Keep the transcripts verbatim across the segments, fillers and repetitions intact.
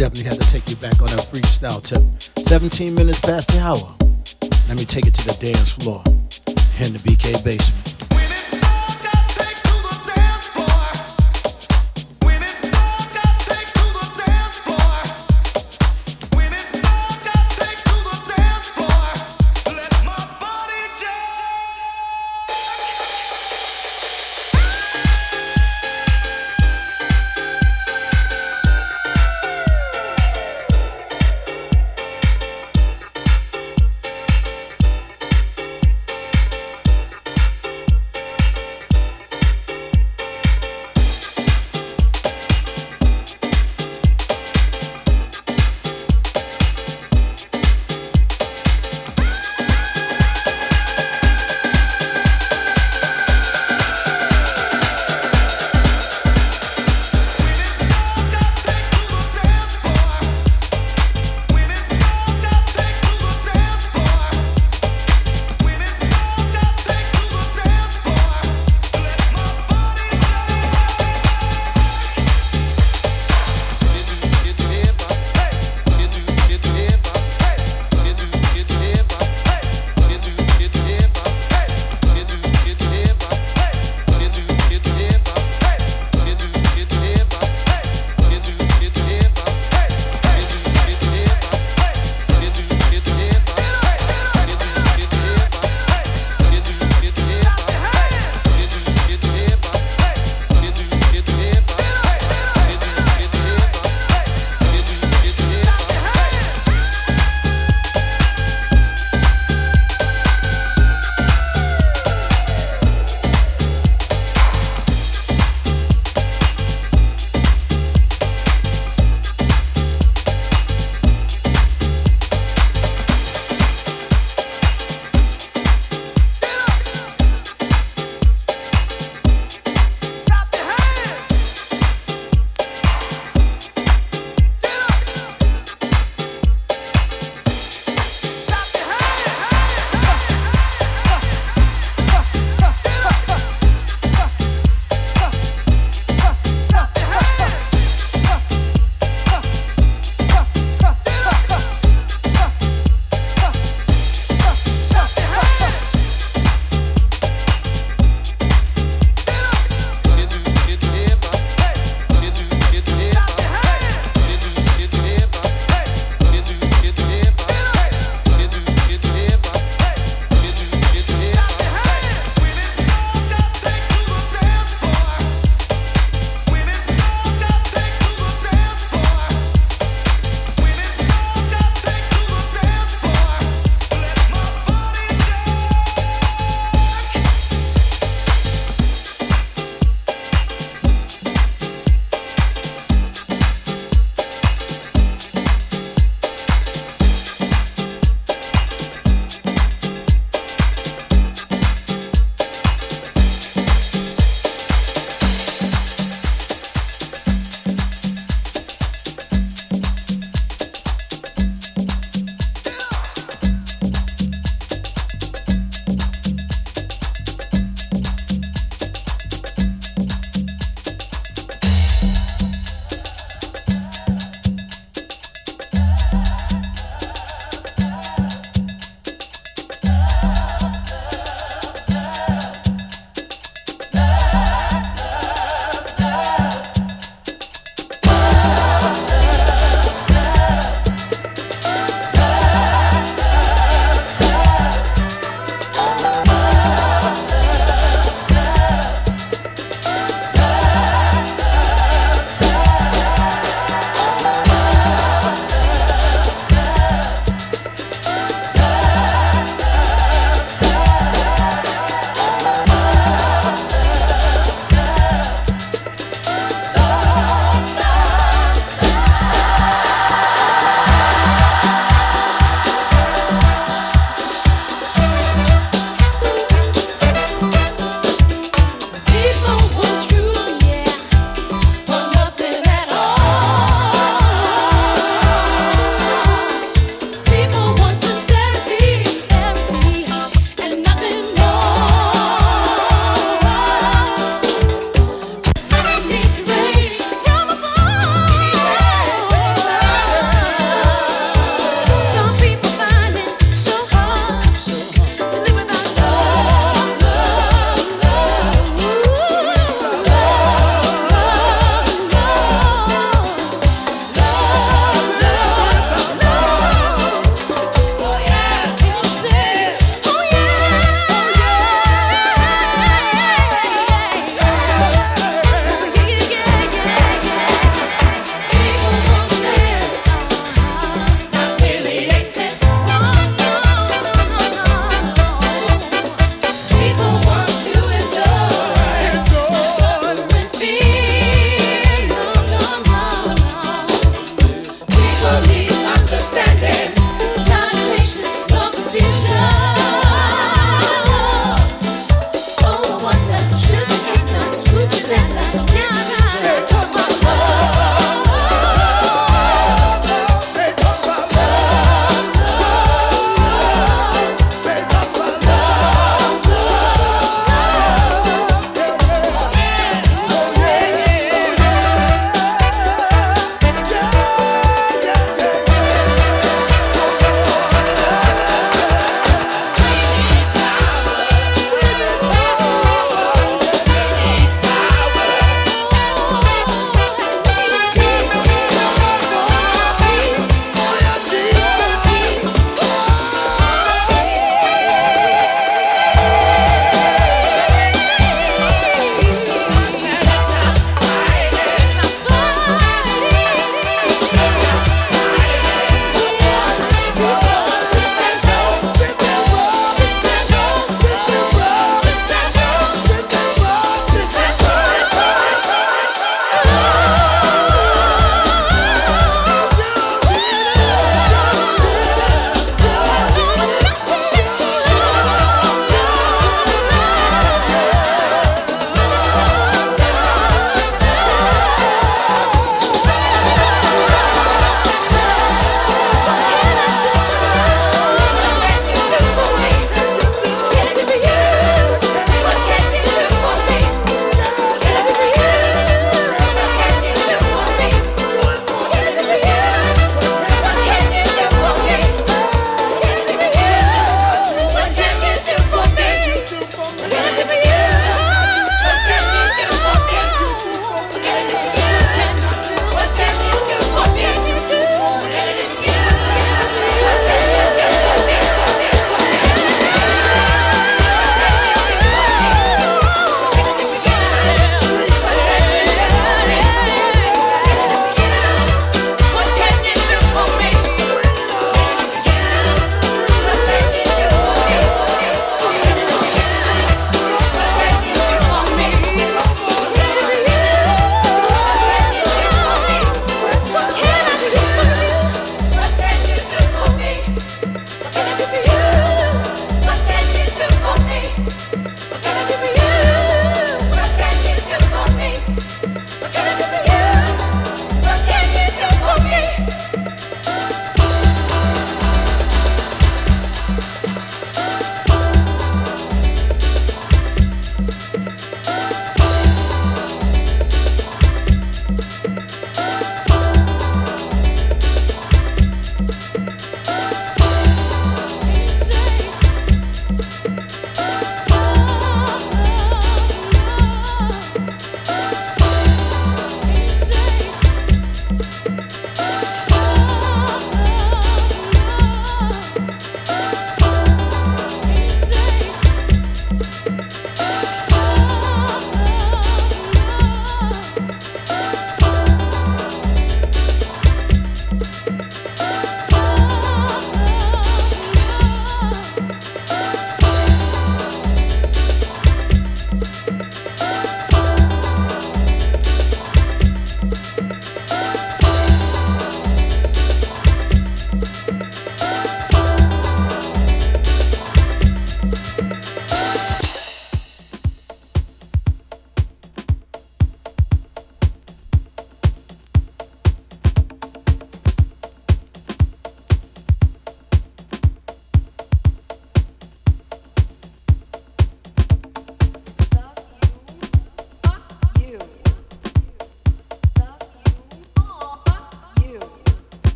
definitely had to take you back on that freestyle tip. seventeen minutes past the hour. Let me take it to the dance floor here in the B K basement.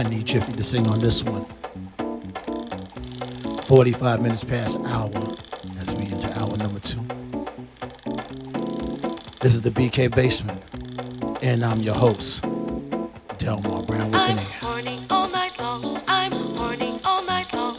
I need Jiffy to sing on this one. forty-five minutes past hour as we enter hour number two. This is the B K Basement, and I'm your host, Delmar Brown with an air. All night long, I'm horny all night long.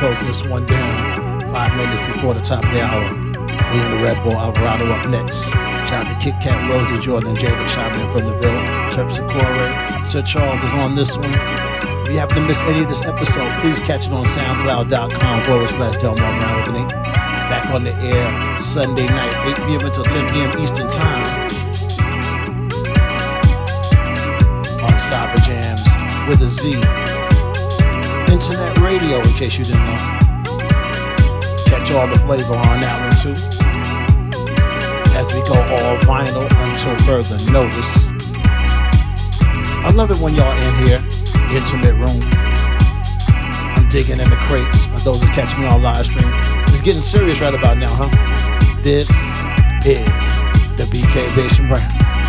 closing this one down. Five minutes before the top of the hour. We in the Red Bull Alvarado up next. Shout out to Kit Kat, Rosie, Jordan, Jada, Chapman from the Ville, Terps and Corey. Sir Charles is on this one. If you happen to miss any of this episode, please catch it on SoundCloud.com forward slash Delmar Brown Anthony. Back on the air Sunday night, eight p.m. until ten p.m. Eastern Time on Cyber Jams with a Z. Internet radio, in case you didn't know. Catch all the flavor on that one too. As we go all vinyl until further notice. I love it when y'all in here, intimate room. I'm digging in the crates. For those who catch me on live stream, it's getting serious right about now, huh? This is the B K Basement Brown.